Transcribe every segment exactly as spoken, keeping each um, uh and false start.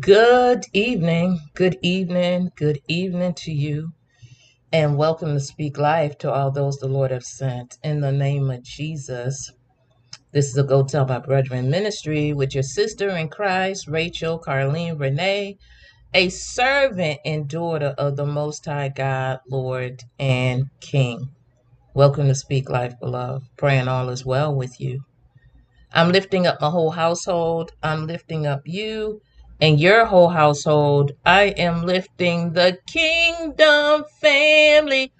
Good evening, good evening, good evening to you, and welcome to Speak Life to all those the Lord have sent. In the name of Jesus, this is a Go Tell My Brethren ministry with your sister in Christ, Rachel Carlene Renee, a servant and daughter of the Most High God, Lord, and King. Welcome to Speak Life, beloved. Praying all is well with you. I'm lifting up my whole household. I'm lifting up you and your whole household. I am lifting the kingdom family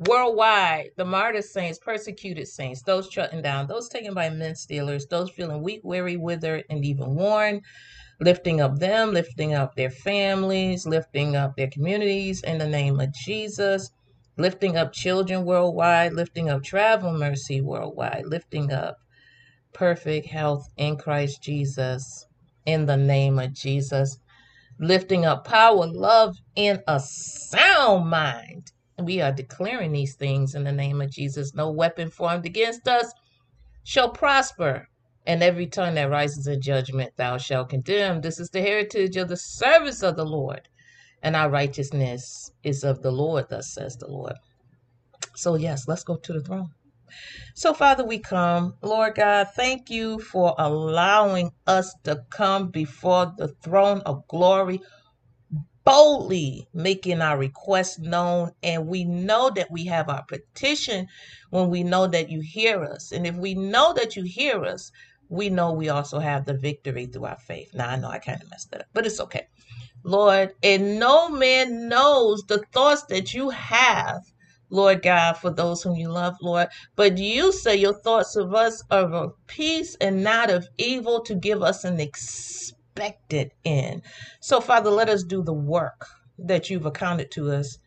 worldwide, the martyr saints, persecuted saints, those shutting down, those taken by men stealers, those feeling weak, weary, withered, and even worn, lifting up them, lifting up their families, lifting up their communities in the name of Jesus, lifting up children worldwide, lifting up travel mercy worldwide, lifting up perfect health in Christ Jesus, in the name of Jesus, lifting up power, love, and a sound mind. We are declaring these things in the name of Jesus. No weapon formed against us shall prosper, and every tongue that rises in judgment thou shalt condemn. This is the heritage of the service of the Lord, and our righteousness is of the Lord, thus says the Lord. So yes, let's go to the throne. So, Father, we come. Lord God, thank you for allowing us to come before the throne of glory, boldly making our request known. And we know that we have our petition when we know that you hear us. And if we know that you hear us, we know we also have the victory through our faith. Now, I know I kind of messed that up, but it's okay. Lord, and no man knows the thoughts that you have, Lord God, for those whom you love, Lord. But you say your thoughts of us are of peace and not of evil, to give us an expected end. So, Father, let us do the work that you've accounted to us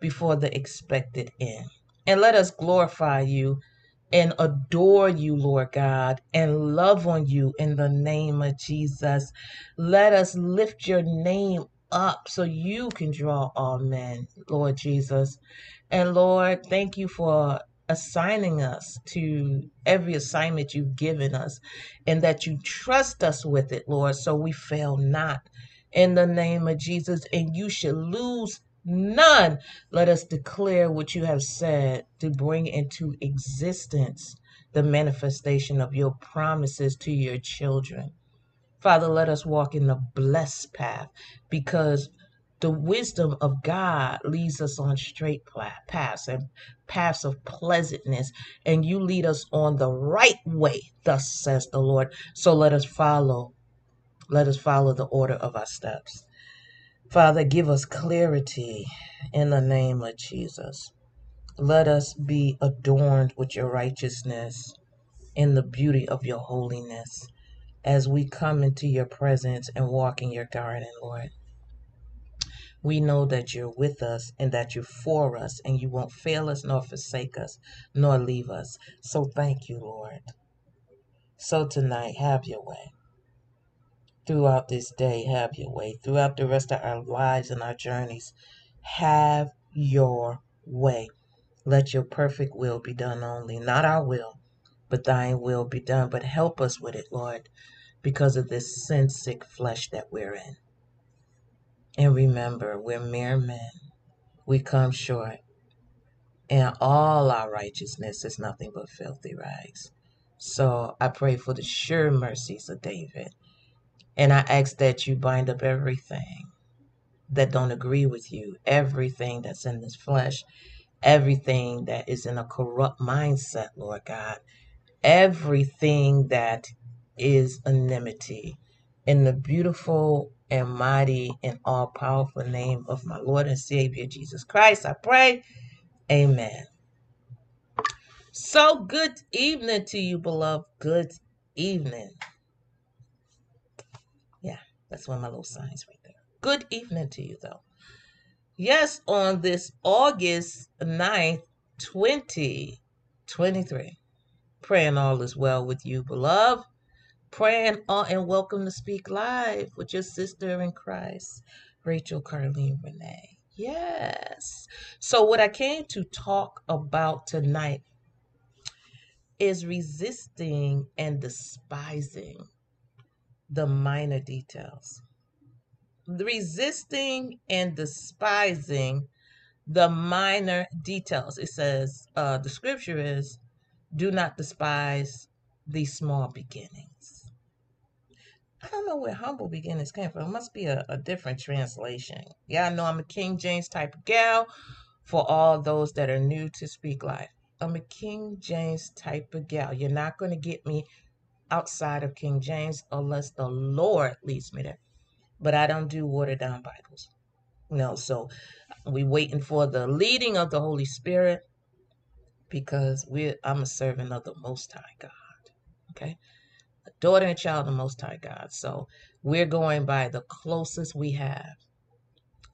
before the expected end. And let us glorify you and adore you, Lord God, and love on you in the name of Jesus. Let us lift your name up so you can draw all men, Lord Jesus. And Lord, thank you for assigning us to every assignment you've given us, and that you trust us with it, Lord, so we fail not in the name of Jesus, and you should lose none. Let us declare what you have said to bring into existence the manifestation of your promises to your children. Father, let us walk in the blessed path, because the wisdom of God leads us on straight paths and paths of pleasantness, and you lead us on the right way, thus says the Lord. So let us follow. Let us follow the order of our steps. Father, give us clarity in the name of Jesus. Let us be adorned with your righteousness and the beauty of your holiness, as we come into your presence and walk in your garden, Lord. We know that you're with us and that you're for us, and you won't fail us nor forsake us nor leave us. So thank you, Lord. So tonight, have your way. Throughout this day, have your way. Throughout the rest of our lives and our journeys, have your way. Let your perfect will be done only, not our will, but thine will be done. But help us with it, Lord, because of this sin-sick flesh that we're in. And remember, we're mere men. We come short. And all our righteousness is nothing but filthy rags. So I pray for the sure mercies of David. And I ask that you bind up everything that don't agree with you, everything that's in this flesh, everything that is in a corrupt mindset, Lord God, everything that is enmity, in the beautiful and mighty and all-powerful name of my Lord and Savior Jesus Christ, I pray. Amen. So good evening to you, beloved. Good evening. Yeah, that's one of my little signs right there. Good evening to you, though. Yes, on this August ninth, twenty twenty-three, praying all is well with you, beloved. Praying all, and welcome to Speak Live with your sister in Christ, Rachel Carlene Renee. Yes. So what I came to talk about tonight is resisting and despising. the minor details. Resisting and despising the minor details. It says, uh, the scripture is, do not despise the small beginnings. I don't know where humble beginnings came from. It must be a, a different translation. Yeah, I know I'm a King James type of gal for all those that are new to Speak Life. I'm a King James type of gal. You're not going to get me outside of King James unless the Lord leads me there. But I don't do watered down Bibles. No, so we're waiting for the leading of the Holy Spirit because we're, I'm a servant of the Most High God, okay? A daughter and child of the Most High God. So we're going by the closest we have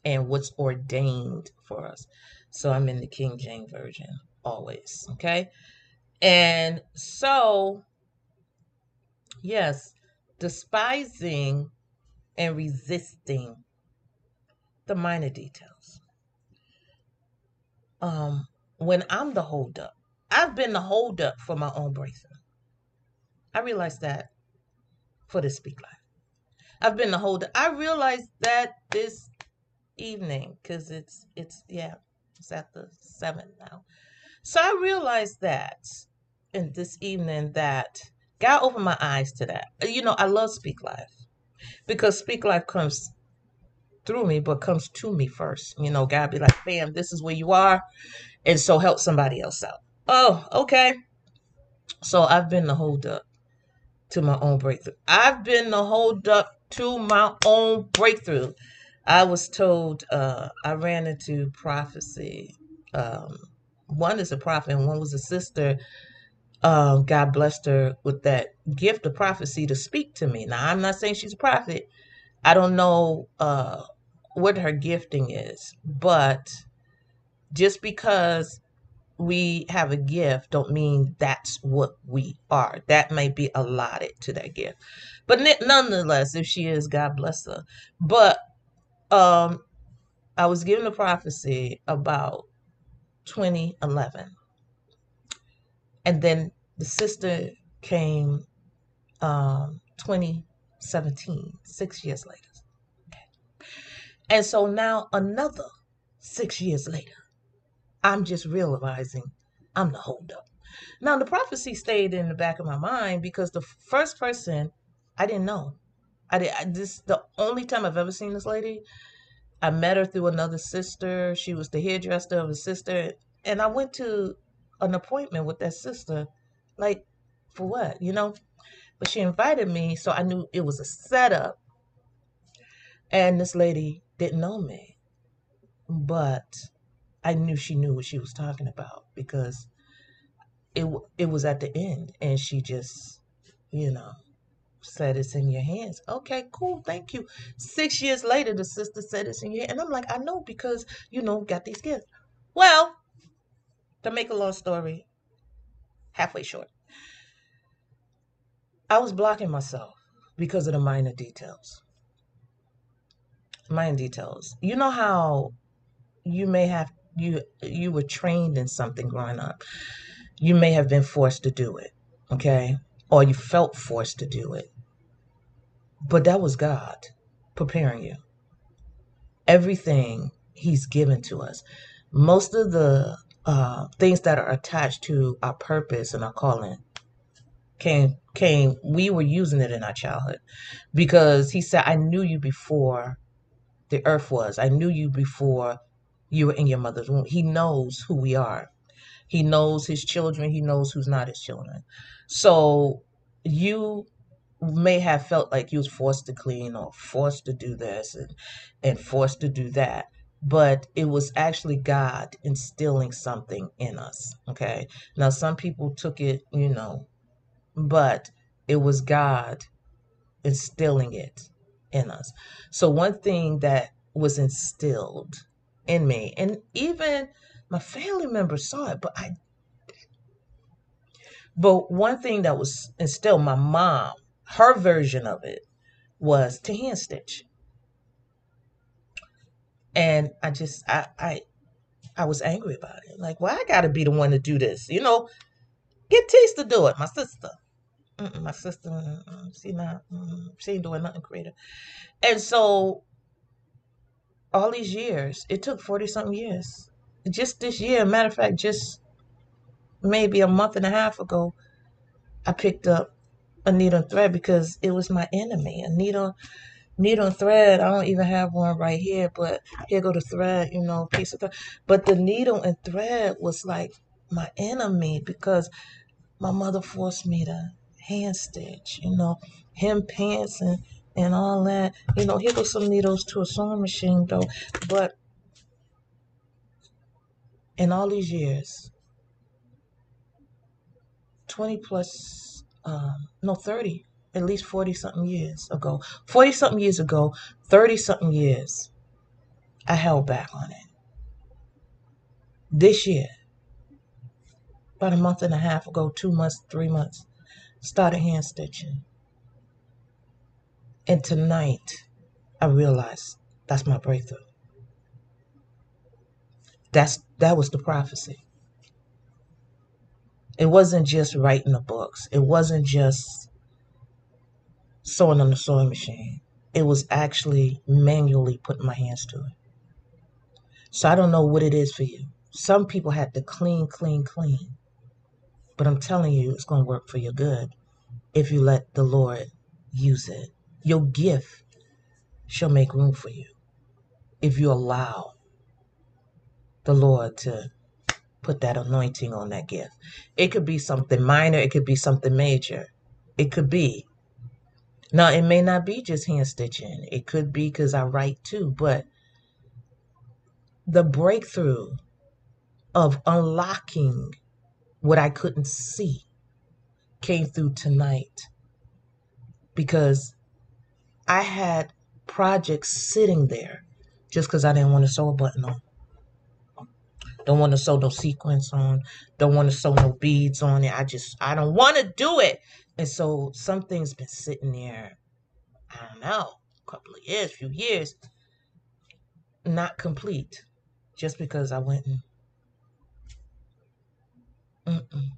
and what's ordained for us. So I'm in the King James Version always, okay? And so, yes, despising and resisting the minor details. Um, when I'm the holdup, I've been the holdup for my own breakthrough. I realized that for this Speak Life. I've been the holdup. I realized that this evening because it's it's yeah, it's at the seventh now. So I realized that in this evening that God opened my eyes to that. You know, I love Speak Life. Because Speak Life comes through me, but comes to me first. You know, God be like, bam, this is where you are. And so help somebody else out. Oh, okay. So I've been the holdup to my own breakthrough. I've been the holdup to my own breakthrough. I was told, uh, I ran into prophecy. Um, one is a prophet and one was a sister. Uh, God blessed her with that gift of prophecy to speak to me. Now, I'm not saying she's a prophet. I don't know uh, what her gifting is, but just because we have a gift don't mean that's what we are. That may be allotted to that gift. But nonetheless, if she is, God bless her. But um, I was given a prophecy about twenty eleven. And then the sister came um, twenty seventeen, six years later. Okay. And so now another six years later, I'm just realizing I'm the holdup. Now, the prophecy stayed in the back of my mind because the first person, I didn't know. I did, I, this the only time I've ever seen this lady. I met her through another sister. She was the hairdresser of a sister. And I went to an appointment with that sister, like for what, you know? But she invited me, so I knew it was a setup. And this lady didn't know me, but I knew she knew what she was talking about because it it was at the end, and she just, you know, said it's in your hands. Okay, cool, thank you. Six years later, the sister said it's in your hands, and I'm like, I know because you know got these gifts. Well, to make a long story halfway short, I was blocking myself because of the minor details. Minor details. You know how you may have, you you were trained in something growing up. You may have been forced to do it, okay? Or you felt forced to do it. But that was God preparing you. Everything he's given to us. Most of the Uh, things that are attached to our purpose and our calling came, came, we were using it in our childhood because he said, I knew you before the earth was. I knew you before you were in your mother's womb. He knows who we are. He knows his children. He knows who's not his children. So you may have felt like you was forced to clean or forced to do this and, and forced to do that. But it was actually God instilling something in us, okay? Now, some people took it, you know, but it was God instilling it in us. So one thing that was instilled in me, and even my family members saw it, but I, but one thing that was instilled, my mom, her version of it was to hand stitch. And I just, I, I, I was angry about it. Like, well, I got to be the one to do this. You know, get Tease to do it, my sister. Mm-mm, my sister, mm-mm, she not, mm-mm, she ain't doing nothing creative. And so all these years, it took forty something years. Just this year, matter of fact, just maybe a month and a half ago, I picked up a needle and thread because it was my enemy. A needle, needle and thread, I don't even have one right here, but here go the thread, you know, piece of thread. But the needle and thread was like my enemy because my mother forced me to hand stitch, you know, hem pants and, and all that. You know, here go some needles to a sewing machine, though. But in all these years, twenty plus, um, no, thirty, at least forty something years ago, forty something years ago, thirty something years, I held back on it. This year, about a month and a half ago, two months, three months, started hand stitching. And tonight, I realized that's my breakthrough. That's, that was the prophecy. It wasn't just writing the books. It wasn't just sewing on the sewing machine. It was actually manually putting my hands to it. So I don't know what it is for you. Some people had to clean, clean, clean. But I'm telling you, it's going to work for your good if you let the Lord use it. Your gift shall make room for you if you allow the Lord to put that anointing on that gift. It could be something minor. It could be something major. It could be. Now, it may not be just hand stitching. It could be because I write too, but the breakthrough of unlocking what I couldn't see came through tonight because I had projects sitting there just because I didn't want to sew a button on. Don't want to sew no sequins on. Don't want to sew no beads on it. I just, I don't want to do it. And so something's been sitting there, I don't know, a couple of years, few years, not complete just because I went and, mm-mm.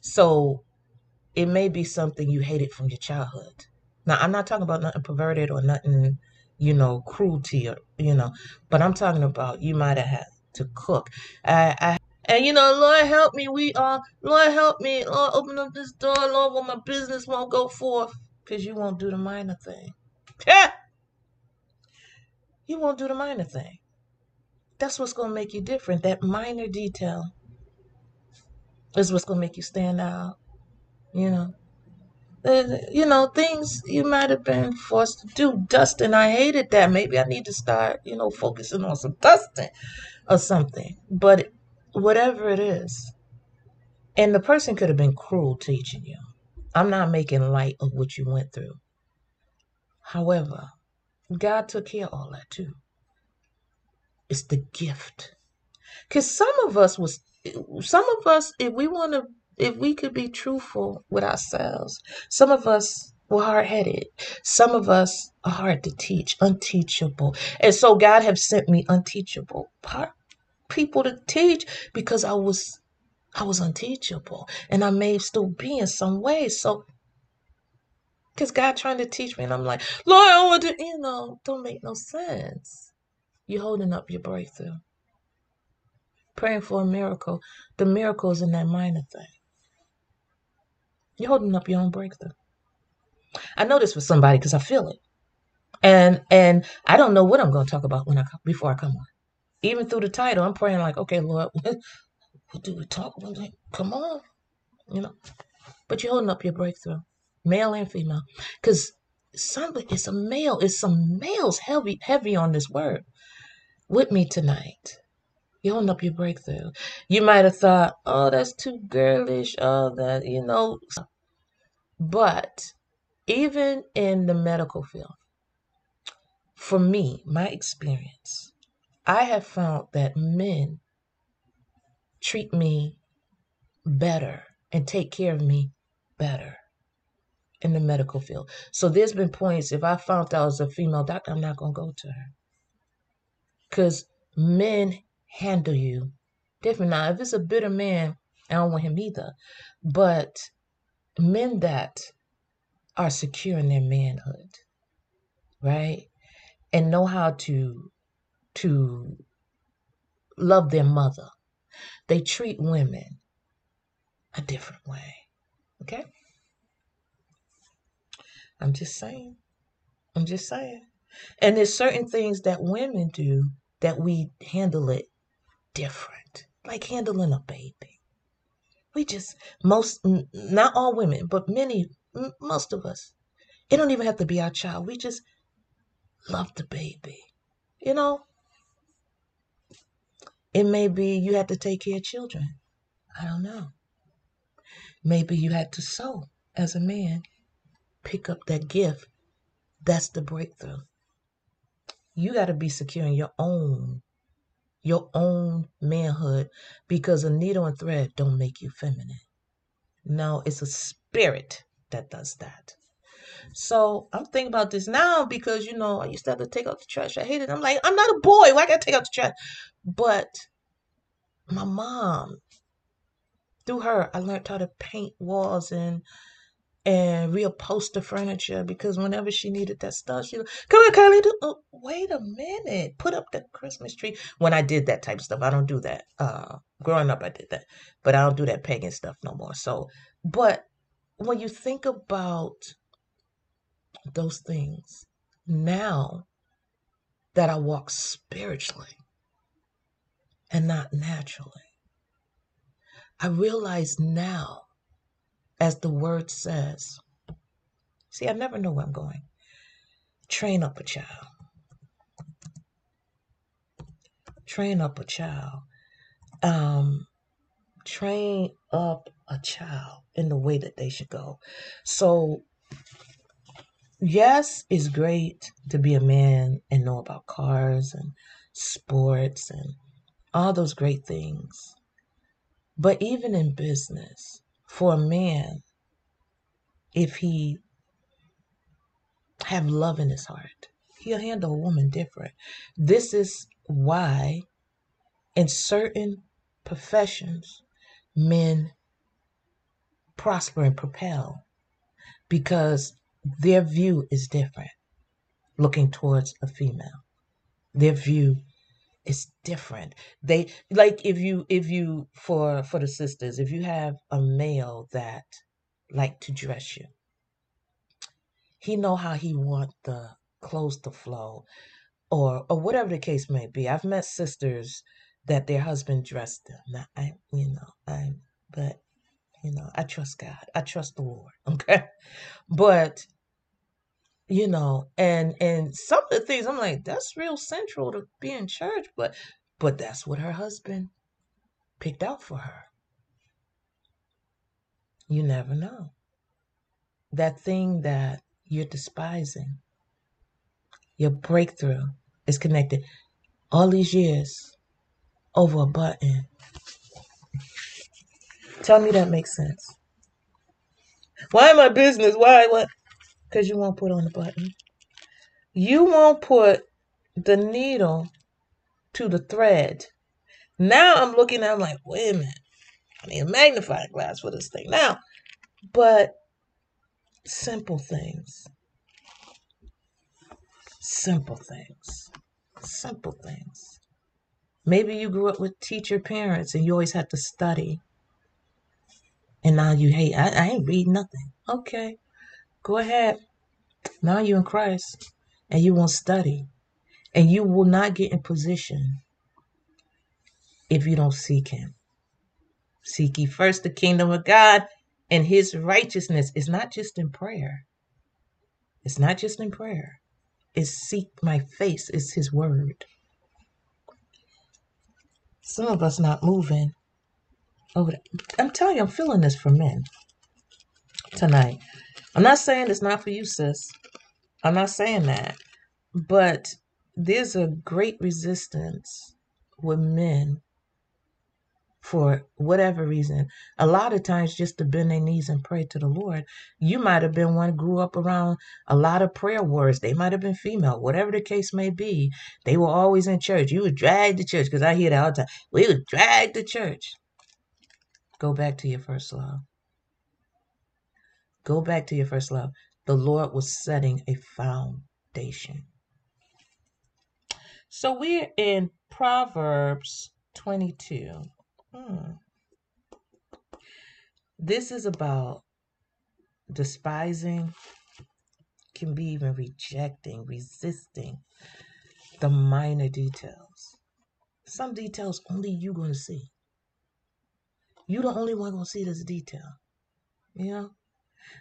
So it may be something you hated from your childhood. Now, I'm not talking about nothing perverted or nothing, you know, cruelty or, you know, but I'm talking about you might have had to cook. I, I, and you know, Lord help me. We are, Lord help me. Lord, open up this door. Lord, well, my business won't go forth because you won't do the minor thing. You won't do the minor thing. That's what's going to make you different. That minor detail is what's going to make you stand out. You know, you know, things you might have been forced to do. Dusting, I hated that. Maybe I need to start, you know, focusing on some dusting or something. But whatever it is, and the person could have been cruel teaching you. I'm not making light of what you went through. However, God took care of all that too. It's the gift. Because some of us was, some of us, if we want to, if we could be truthful with ourselves, some of us were hard-headed. Some of us are hard to teach, unteachable. And so God have sent me unteachable people to teach because I was I was unteachable. And I may still be in some ways. So, because God trying to teach me. And I'm like, Lord, I want to, you know, don't make no sense. You're holding up your breakthrough. Praying for a miracle. The miracle is in that minor thing. You're holding up your own breakthrough. I know this for somebody because I feel it. And and I don't know what I'm going to talk about when I before I come on. Even through the title, I'm praying like, okay, Lord, what, what do we talk about? Like, come on. You know. But you're holding up your breakthrough, male and female. Because it's a male, it's some males heavy, heavy on this word with me tonight. You're holding up your breakthrough. You might have thought, oh, that's too girlish. Oh, that, you know. But even in the medical field, for me, my experience, I have found that men treat me better and take care of me better in the medical field. So there's been points, if I found out I was a female doctor, I'm not going to go to her. Because men handle you different. Now, if it's a bitter man, I don't want him either. But men that are secure in their manhood, right? And know how to to love their mother. They treat women a different way, okay? I'm just saying. I'm just saying. And there's certain things that women do that we handle it different, like handling a baby. We just, most, not all women, but many, most of us, it don't even have to be our child. We just love the baby, you know? It may be you had to take care of children. I don't know. Maybe you had to sew as a man. Pick up that gift. That's the breakthrough. You got to be secure in your own, your own manhood, because a needle and thread don't make you feminine. No, it's a spirit that does that. So I'm thinking about this now because, you know, I used to have to take out the trash. I hate it. I'm like, I'm not a boy. Why gotta take out the trash? But my mom, through her, I learned how to paint walls and and reupholster furniture, because whenever she needed that stuff, she would, come here, Kylie. Do, oh, wait a minute. Put up the Christmas tree. When I did that type of stuff, I don't do that. Uh, growing up, I did that. But I don't do that pagan stuff no more. So, but when you think about those things, now that I walk spiritually and not naturally, I realize now, as the word says, see, I never know where I'm going. Train up a child. Train up a child. Um, train up a child in the way that they should go. So, yes, it's great to be a man and know about cars and sports and all those great things. But even in business, for a man, if he have love in his heart, he'll handle a woman different. This is why in certain professions, men prosper and propel, because their view is different looking towards a female. Their view is different. They like if you if you for for the sisters, if you have a male that like to dress you, he know how he want the clothes to flow or or whatever the case may be. I've met sisters that their husband dressed them. Now I you know, I but you know, I trust God. I trust the Lord. Okay. But, you know, and, and some of the things I'm like, that's real central to being church, but, but that's what her husband picked out for her. You never know. That thing that you're despising, your breakthrough is connected all these years over a button. Tell me that makes sense. Why my business? Why? What? Because you won't put on the button. You won't put the needle to the thread. Now I'm looking at, I'm like, wait a minute. I need a magnifying glass for this thing now. But simple things. Simple things. Simple things. Maybe you grew up with teacher parents and you always had to study. And now you hate, I, I ain't read nothing. Okay, go ahead. Now you're in Christ and you won't study. And you will not get in position if you don't seek him. Seek ye first the kingdom of God and his righteousness. It's not just in prayer. It's not just in prayer. It's seek my face. It's his word. Some of us not moving. Over there. I'm telling you, I'm feeling this for men tonight. I'm not saying it's not for you, sis. I'm not saying that. But there's a great resistance with men for whatever reason. A lot of times just to bend their knees and pray to the Lord. You might have been one who grew up around a lot of prayer warriors. They might have been female, whatever the case may be. They were always in church. You would drag the church, because I hear that all the time. We would drag the church. Go back to your first love. Go back to your first love. The Lord was setting a foundation. So we're in Proverbs twenty-two. Hmm. This is about despising, can be even rejecting, resisting the minor details. Some details only you're going to see. You're the only one going to see this detail. You know?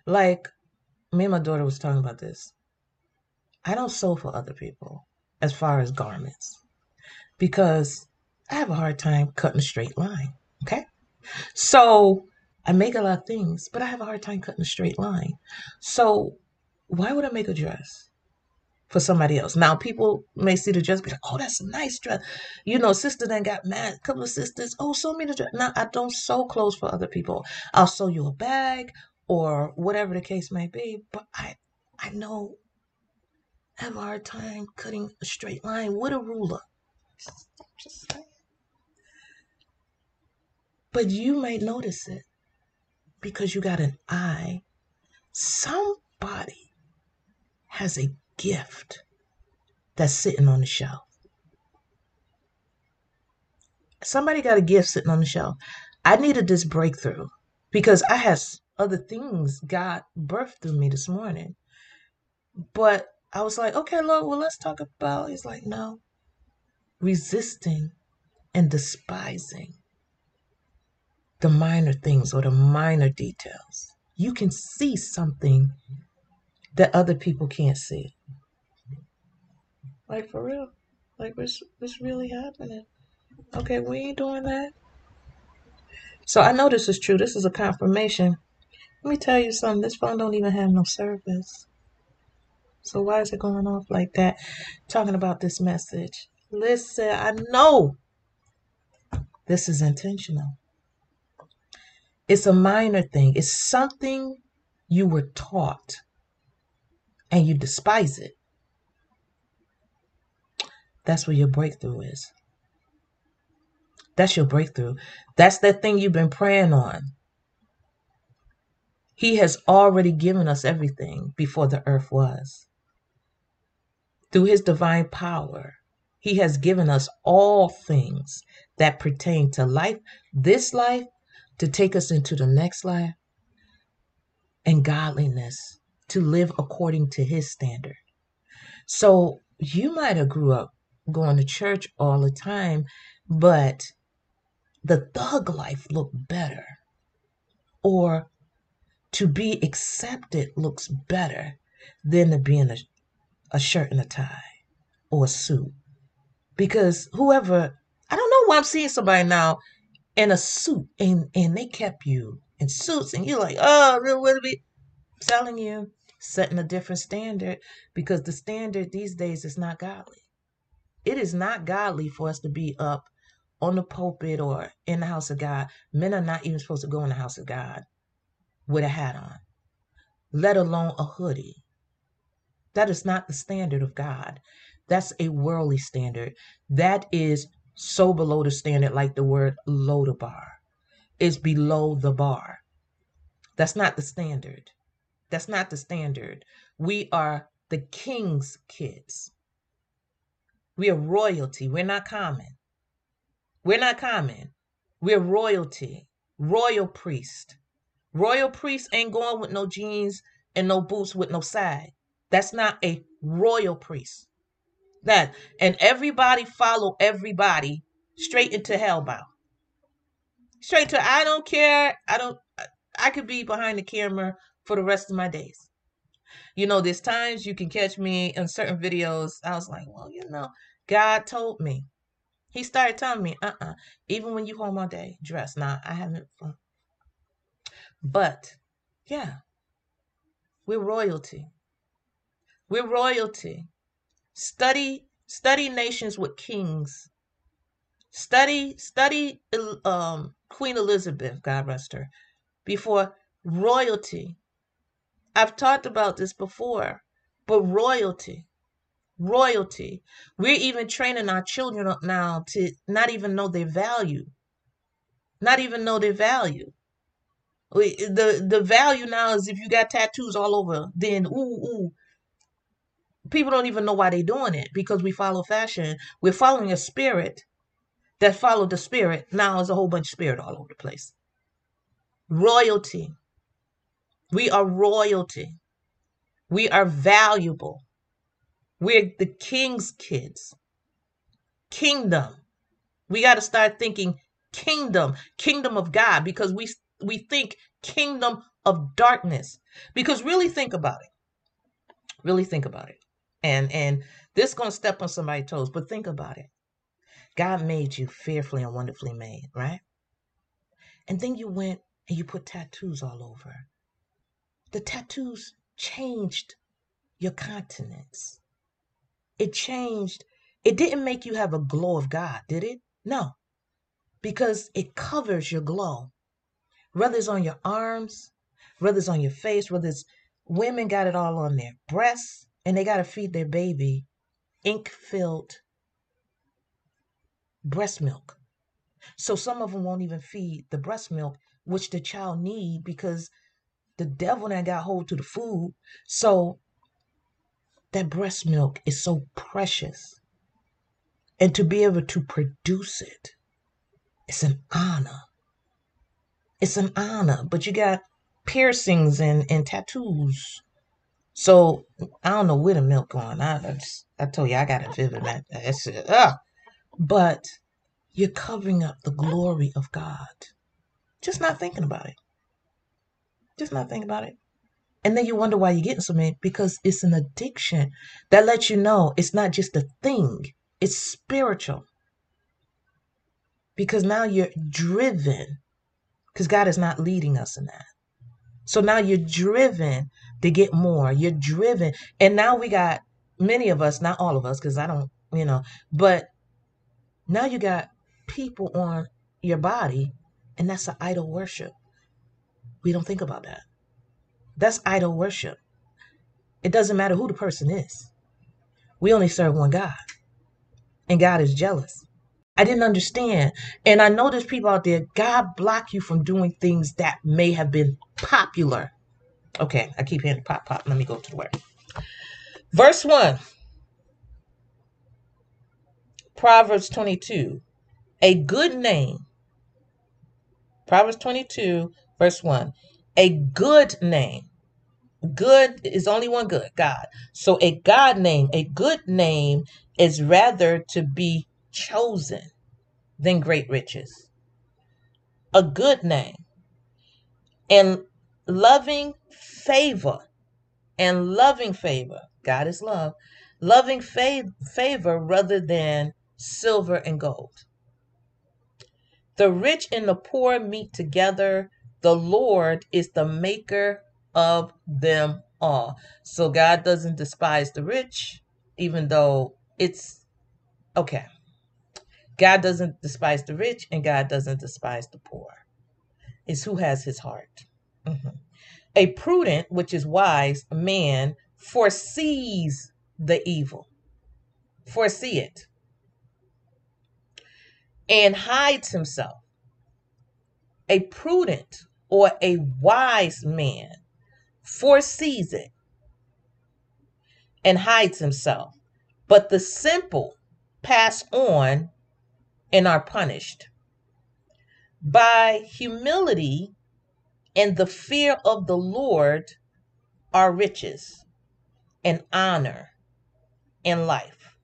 Like, me and my daughter was talking about this. I don't sew for other people as far as garments because I have a hard time cutting a straight line. Okay? So, I make a lot of things, but I have a hard time cutting a straight line. So, why would I make a dress for somebody else? Now, people may see the dress, be like, oh, that's a nice dress. You know, sister then got mad. A couple of sisters, oh, sew me the dress. Now, I don't sew clothes for other people. I'll sew you a bag or whatever the case may be. But I, I know I have a hard time cutting a straight line with a ruler. Just saying. But you may notice it because you got an eye. Somebody has a gift that's sitting on the shelf. Somebody got a gift sitting on the shelf. I needed this breakthrough because I had other things God birthed through me this morning. But I was like, okay, Lord, well, let's talk about, he's like, no, resisting and despising the minor things or the minor details. You can see something that other people can't see. Like, for real. Like, what's, what's really happening? Okay, we ain't doing that. So I know this is true. This is a confirmation. Let me tell you something. This phone don't even have no service. So why is it going off like that? Talking about this message. Listen, I know this is intentional. It's a minor thing. It's something you were taught and you despise it. That's where your breakthrough is. That's your breakthrough. That's that thing you've been praying on. He has already given us everything before the earth was. Through his divine power, he has given us all things that pertain to life, this life, to take us into the next life, and godliness, to live according to his standard. So you might have grew up going to church all the time, but the thug life looked better. Or to be accepted looks better than to be in a, a shirt and a tie or a suit. Because whoever, I don't know why I'm seeing somebody now in a suit and, and they kept you in suits and you're like, oh, real would it be? I'm telling you, setting a different standard, because the standard these days is not godly. It is not godly for us to be up on the pulpit or in the house of God. Men are not even supposed to go in the house of God with a hat on, let alone a hoodie. That is not the standard of God. That's a worldly standard. That is so below the standard, like the word lodabar is below the bar. That's not the standard. That's not the standard. We are the king's kids. We are royalty. We're not common. We're not common. We're royalty. Royal priest. Royal priest ain't going with no jeans and no boots with no side. That's not a royal priest. That, and everybody follow everybody straight into hellbound. Straight to, I don't care. I don't, I could be behind the camera for the rest of my days. You know, there's times you can catch me in certain videos. I was like, well, you know, God told me. He started telling me, uh-uh. Even when you home all day, dress. Nah, I haven't. But, yeah. We're royalty. We're royalty. Study, study nations with kings. Study, study um, Queen Elizabeth, God rest her, before royalty. I've talked about this before, but royalty, royalty. We're even training our children up now to not even know their value, not even know their value. The the value now is if you got tattoos all over, then ooh, ooh. People don't even know why they're doing it, because we follow fashion. We're following a spirit that followed the spirit. Now there's a whole bunch of spirit all over the place. Royalty. We are royalty. We are valuable. We're the king's kids. Kingdom. We got to start thinking kingdom, kingdom of God, because we we think kingdom of darkness. Because really think about it. Really think about it. And and this is going to step on somebody's toes, but think about it. God made you fearfully and wonderfully made, right? And then you went and you put tattoos all over. The tattoos changed your countenance. It changed. It didn't make you have a glow of God, did it? No, because it covers your glow. Whether it's on your arms, whether it's on your face, whether it's women got it all on their breasts, and they got to feed their baby ink-filled breast milk. So some of them won't even feed the breast milk, which the child need, because the devil then got hold to the food. So that breast milk is so precious. And to be able to produce it, it's an honor. It's an honor. But you got piercings and, and tattoos. So I don't know where the milk going. I, I, just, I told you, I got a vivid. That's it. Uh, but you're covering up the glory of God. Just not thinking about it. Just not think about it. And then you wonder why you're getting so many, because it's an addiction that lets you know it's not just a thing. It's spiritual. Because now you're driven, because God is not leading us in that. So now you're driven to get more. You're driven. And now we got many of us, not all of us, because I don't, you know, but now you got people on your body, and that's an idol worship. We don't think about that. That's idol worship. It doesn't matter who the person is. We only serve one God. And God is jealous. I didn't understand. And I know there's people out there, God block you from doing things that may have been popular. Okay, I keep hearing pop, pop. Let me go to the word. Verse one. Proverbs twenty-two. A good name. Proverbs twenty-two. Verse one, a good name. Good is only one good, God. So a God name, a good name is rather to be chosen than great riches. A good name and loving favor and loving favor. God is love. Loving fav- favor rather than silver and gold. The rich and the poor meet together. The Lord is the maker of them all. So God doesn't despise the rich, even though it's okay. God doesn't despise the rich, and God doesn't despise the poor. It's who has his heart. Mm-hmm. A prudent, which is wise, man foresees the evil. Foresee it. And hides himself. A prudent or a wise man foresees it and hides himself, but the simple pass on and are punished. By humility and the fear of the Lord are riches and honor and life.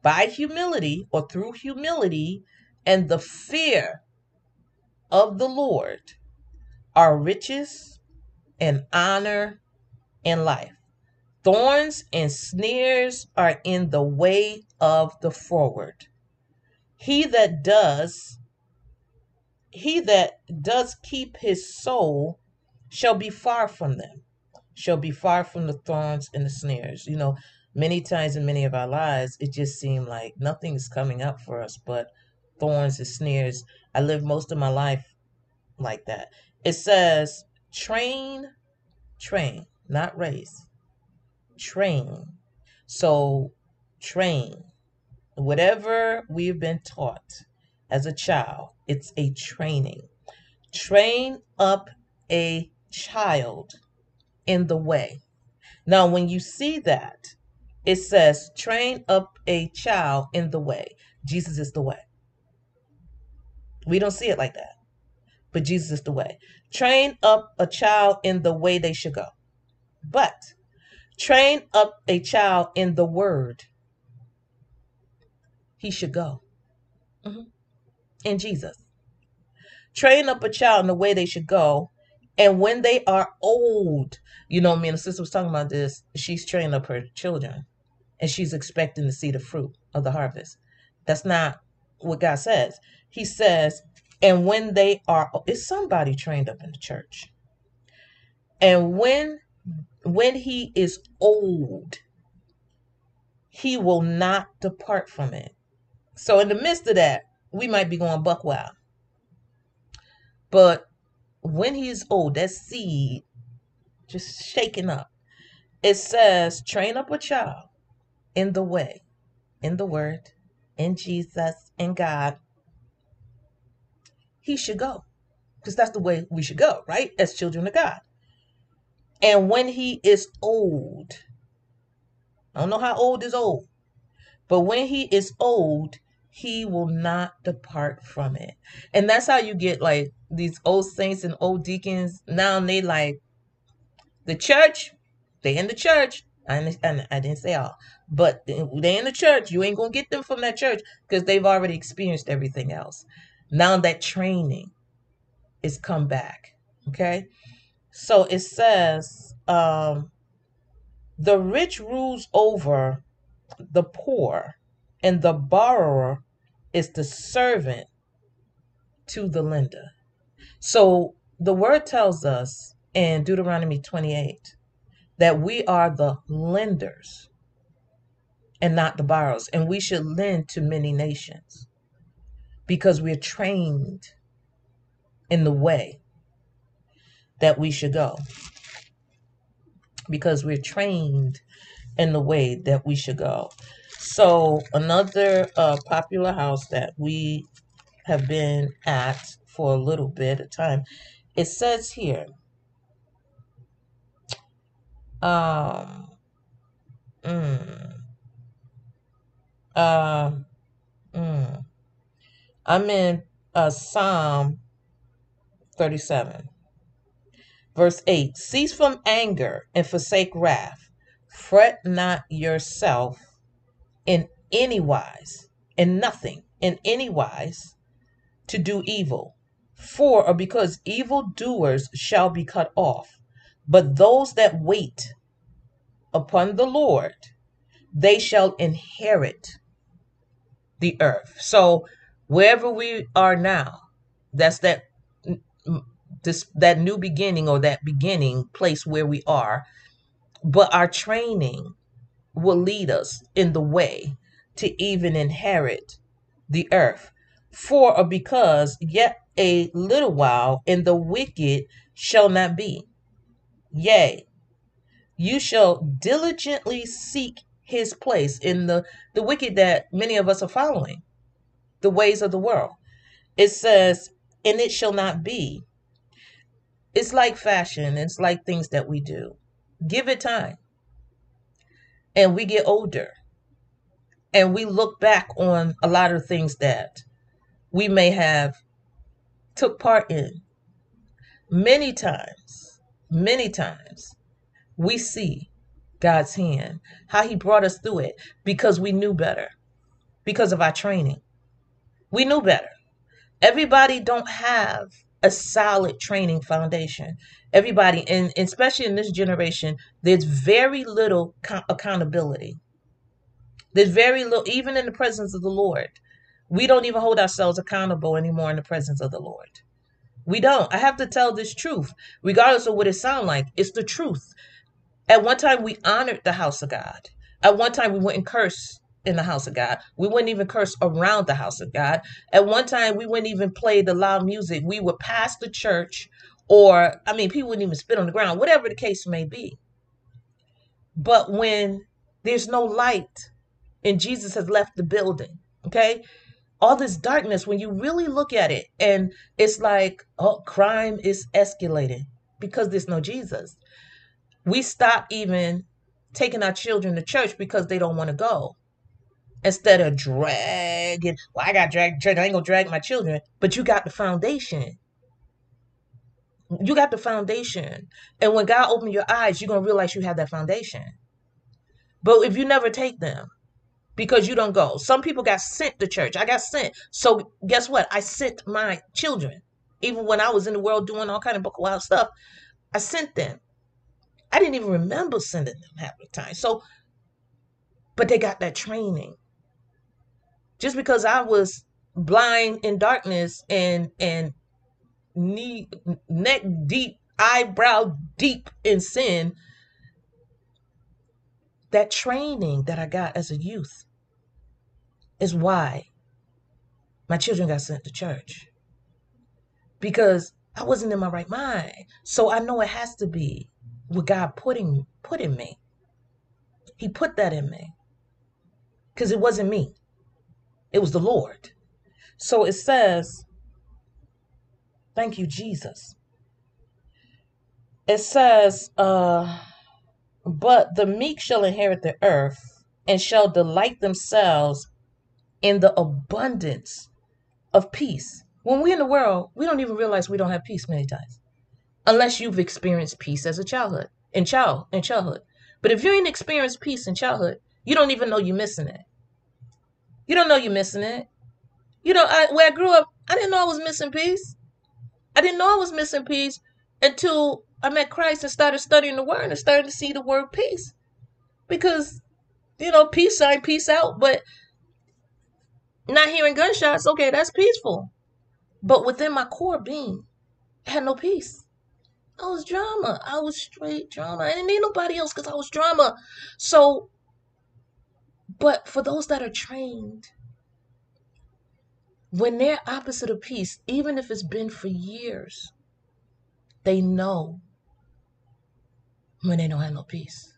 By humility or through humility and the fear of the Lord are riches and honor and life. Thorns and snares are in the way of the forward. He that does, he that does keep his soul shall be far from them, shall be far from the thorns and the snares. You know, many times in many of our lives, it just seemed like nothing is coming up for us but thorns and snares. I lived most of my life like that. It says, train, train, not race. Train. So train. Whatever we've been taught as a child, it's a training. Train up a child in the way. Now, when you see that, it says, train up a child in the way. Jesus is the way. We don't see it like that, but Jesus is the way. Train up a child in the way they should go. But train up a child in the word he should go. Mm-hmm. In Jesus. Train up a child in the way they should go. And when they are old, you know, me and the sister was talking about this. She's training up her children and she's expecting to see the fruit of the harvest. That's not what God says. He says, and when they are, is somebody trained up in the church? And when, when he is old, he will not depart from it. So in the midst of that, we might be going buck wild, but when he is old, that seed just shaking up. It says, train up a child in the way, in the word, in Jesus, in God. He should go, because that's the way we should go, right? As children of God. And when he is old, I don't know how old is old, but when he is old, he will not depart from it. And that's how you get like these old saints and old deacons. Now they like the church, they in the church. I, I, I didn't say all, but they in the church. You ain't going to get them from that church because they've already experienced everything else. Now that training is come back. Okay. So it says, um, the rich rules over the poor, and the borrower is the servant to the lender. So the word tells us in Deuteronomy twenty-eight that we are the lenders and not the borrowers. And we should lend to many nations because we're trained in the way that we should go. Because we're trained in the way that we should go. So another uh, popular house that we have been at for a little bit of time, it says here, um, mm, uh, mm, I'm in uh, Psalm thirty-seven, verse eight, cease from anger and forsake wrath, fret not yourself in any wise, in nothing, in any wise, to do evil. For or because evildoers shall be cut off. But those that wait upon the Lord, they shall inherit the earth. So wherever we are now, that's that this, that new beginning or that beginning place where we are. But our training will lead us in the way to even inherit the earth. For or because yet a little while, and the wicked shall not be. Yea, you shall diligently seek his place. In the, the wicked that many of us are following, the ways of the world. It says, and it shall not be. It's like fashion. It's like things that we do. Give it time. And we get older and we look back on a lot of things that we may have took part in. Many times, many times we see God's hand, how he brought us through it because we knew better, because of our training. We knew better. Everybody don't have a solid training foundation. Everybody, and especially in this generation, there's very little accountability. There's very little, even in the presence of the Lord. We don't even hold ourselves accountable anymore in the presence of the Lord. We don't. I have to tell this truth, regardless of what it sounds like. It's the truth. At one time, we honored the house of God. At one time, we wouldn't curse in the house of God. We wouldn't even curse around the house of God. At one time, we wouldn't even play the loud music. We would pass the church, or, I mean, people wouldn't even spit on the ground, whatever the case may be. But when there's no light and Jesus has left the building, okay? all this darkness, when you really look at it, and it's like, oh, crime is escalating because there's no Jesus. We stop even taking our children to church because they don't want to go. Instead of dragging, well, I got dragged, dragged, I ain't gonna drag my children, but you got the foundation. You got the foundation. And when God opens your eyes, you're gonna realize you have that foundation. But if you never take them, because you don't go. Some people got sent to church. I got sent. So guess what? I sent my children. Even when I was in the world doing all kind of book of wild stuff, I sent them. I didn't even remember sending them half the time. So, but they got that training. Just because I was blind in darkness and and knee, neck deep, eyebrow deep in sin, that training that I got as a youth is why my children got sent to church, because I wasn't in my right mind. So I know it has to be what God putting put in me. He put that in me because it wasn't me. It was the Lord. So it says, thank you, Jesus. It says, uh, but the meek shall inherit the earth and shall delight themselves in the abundance of peace. When we're in the world, we don't even realize we don't have peace many times, unless you've experienced peace as a childhood in child in childhood. But if you ain't experienced peace in childhood, you don't even know you're missing it. You don't know you're missing it. You know, I, where I grew up, I didn't know I was missing peace. I didn't know I was missing peace until I met Christ and started studying the word and started to see the word peace, because, you know, peace sign, peace out, but not hearing gunshots. Okay, that's peaceful. But within my core being, I had no peace. I was drama. I was straight drama. I didn't need nobody else because I was drama. So, but for those that are trained, when they're opposite of peace, even if it's been for years, they know when they don't have no peace,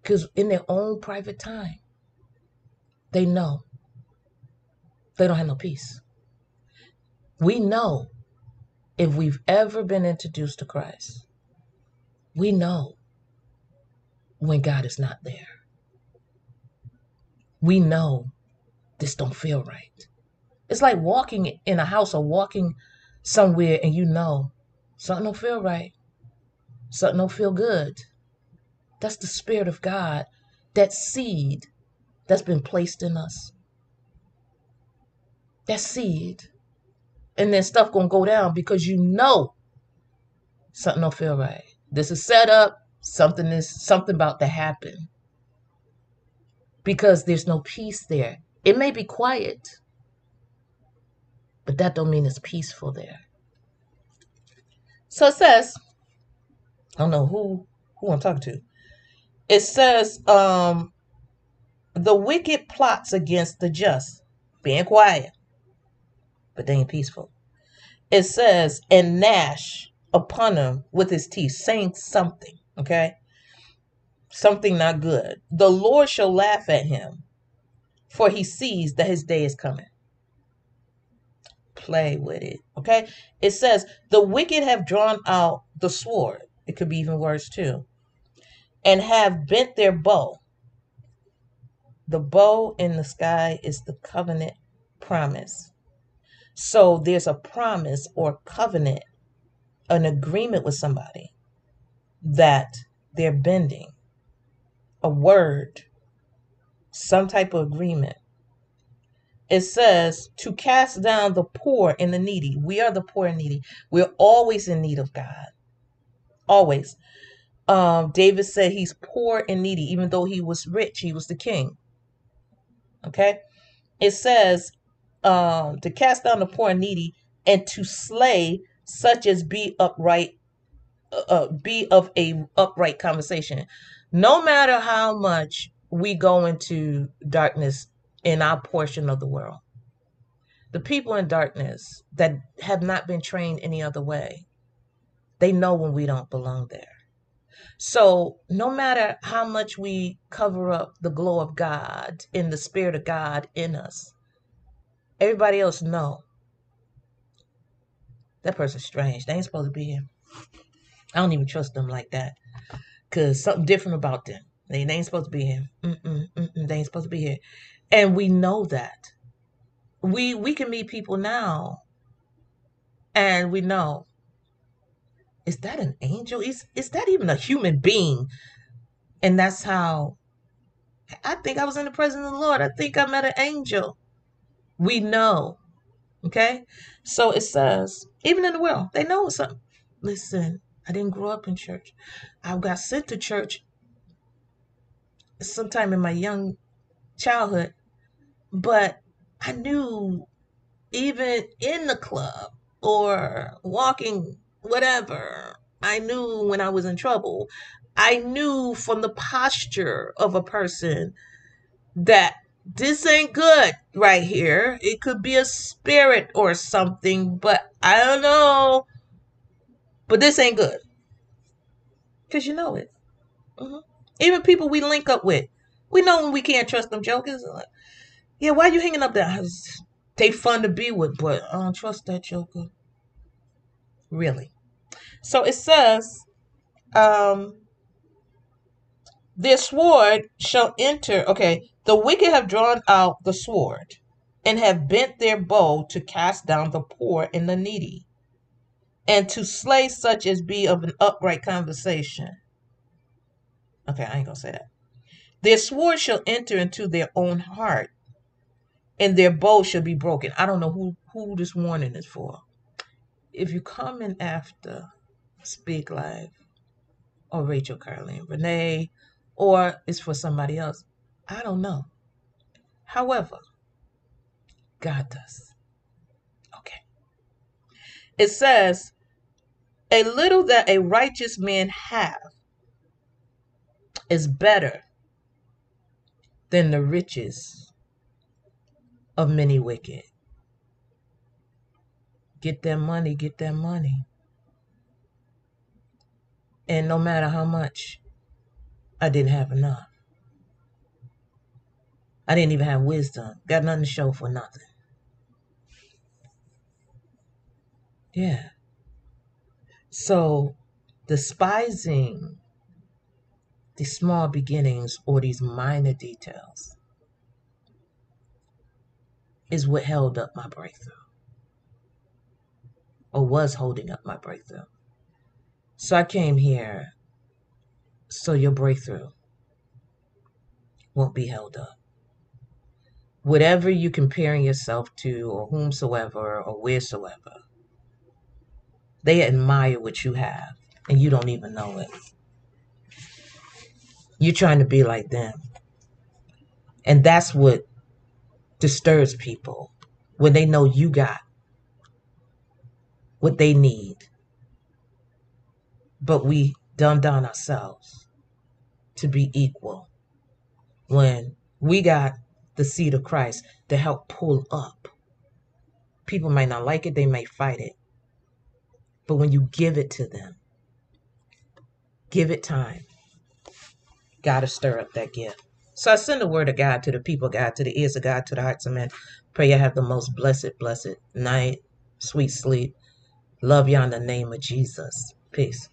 because in their own private time, they know they don't have no peace. We know if we've ever been introduced to Christ, we know when God is not there. We know this don't feel right. It's like walking in a house or walking somewhere and you know something don't feel right. Something don't feel good. That's the Spirit of God, that seed that's been placed in us. That seed. And then stuff gonna go down because you know something don't feel right. This is set up. Something is something about to happen. Because there's no peace there. It may be quiet, but that don't mean it's peaceful there. So it says, I don't know who who I'm talking to. It says, um, the wicked plots against the just, being quiet, but they ain't peaceful. It says, and gnash upon him with his teeth, saying something, okay? Something not good. The Lord shall laugh at him, for he sees that his day is coming. Play with it, okay? It says, the wicked have drawn out the sword. It could be even worse too. And have bent their bow. The bow in the sky is the covenant promise. So there's a promise or covenant, an agreement with somebody that they're bending, a word, some type of agreement. It says to cast down the poor and the needy. We are the poor and needy. We're always in need of God. Always. Um, David said he's poor and needy, even though he was rich. He was the king. Okay. It says, Um, to cast down the poor and needy, and to slay such as be upright, uh, be of a upright conversation. No matter how much we go into darkness in our portion of the world, the people in darkness that have not been trained any other way, they know when we don't belong there. So no matter how much we cover up the glow of God and the Spirit of God in us, Everybody else know that person's strange. They ain't supposed to be here. I don't even trust them like that, because something different about them. They, they ain't supposed to be here. Mm-mm, mm-mm, they ain't supposed to be here. And we know that. We we can meet people now, and we know, is that an angel? Is, is that even a human being? And that's how, I think I was in the presence of the Lord. I think I met an angel. We know. Okay? So it says, even in the world, they know something. Listen, I didn't grow up in church. I got sent to church sometime in my young childhood, but I knew even in the club or walking, whatever, I knew when I was in trouble. I knew from the posture of a person that this ain't good right here. It could be a spirit or something, but I don't know. But this ain't good. Because you know it. Mm-hmm. Even people we link up with, we know when we can't trust them jokers. Like, yeah, why are you hanging up there? They fun to be with, but I don't trust that joker. Really. So it says, um, their sword shall enter. Okay, the wicked have drawn out the sword and have bent their bow to cast down the poor and the needy, and to slay such as be of an upright conversation. Okay, I ain't gonna say that. Their sword shall enter into their own heart, and their bow shall be broken. I don't know who, who this warning is for. If you come in after Speak Live or Rachel, Carleen, Renee, or it's for somebody else, I don't know. However, God does. Okay. It says, a little that a righteous man have is better than the riches of many wicked. Get that money, get that money. And no matter how much, I didn't have enough. I didn't even have wisdom. Got nothing to show for nothing. Yeah. So despising the small beginnings or these minor details is what held up my breakthrough, or was holding up my breakthrough. So I came here so your breakthrough won't be held up. Whatever you're comparing yourself to, or whomsoever, or wheresoever, they admire what you have, and you don't even know it. You're trying to be like them. And that's what disturbs people, when they know you got what they need, but we dumb down ourselves to be equal when we got the seed of Christ to help pull up. People might not like it, they may fight it, but when you give it to them, give it time, gotta stir up that gift. So I send the word of God to the people of God, to the ears of God, to the hearts of men. Pray you have the most blessed, blessed night, sweet sleep. Love y'all in the name of Jesus. Peace.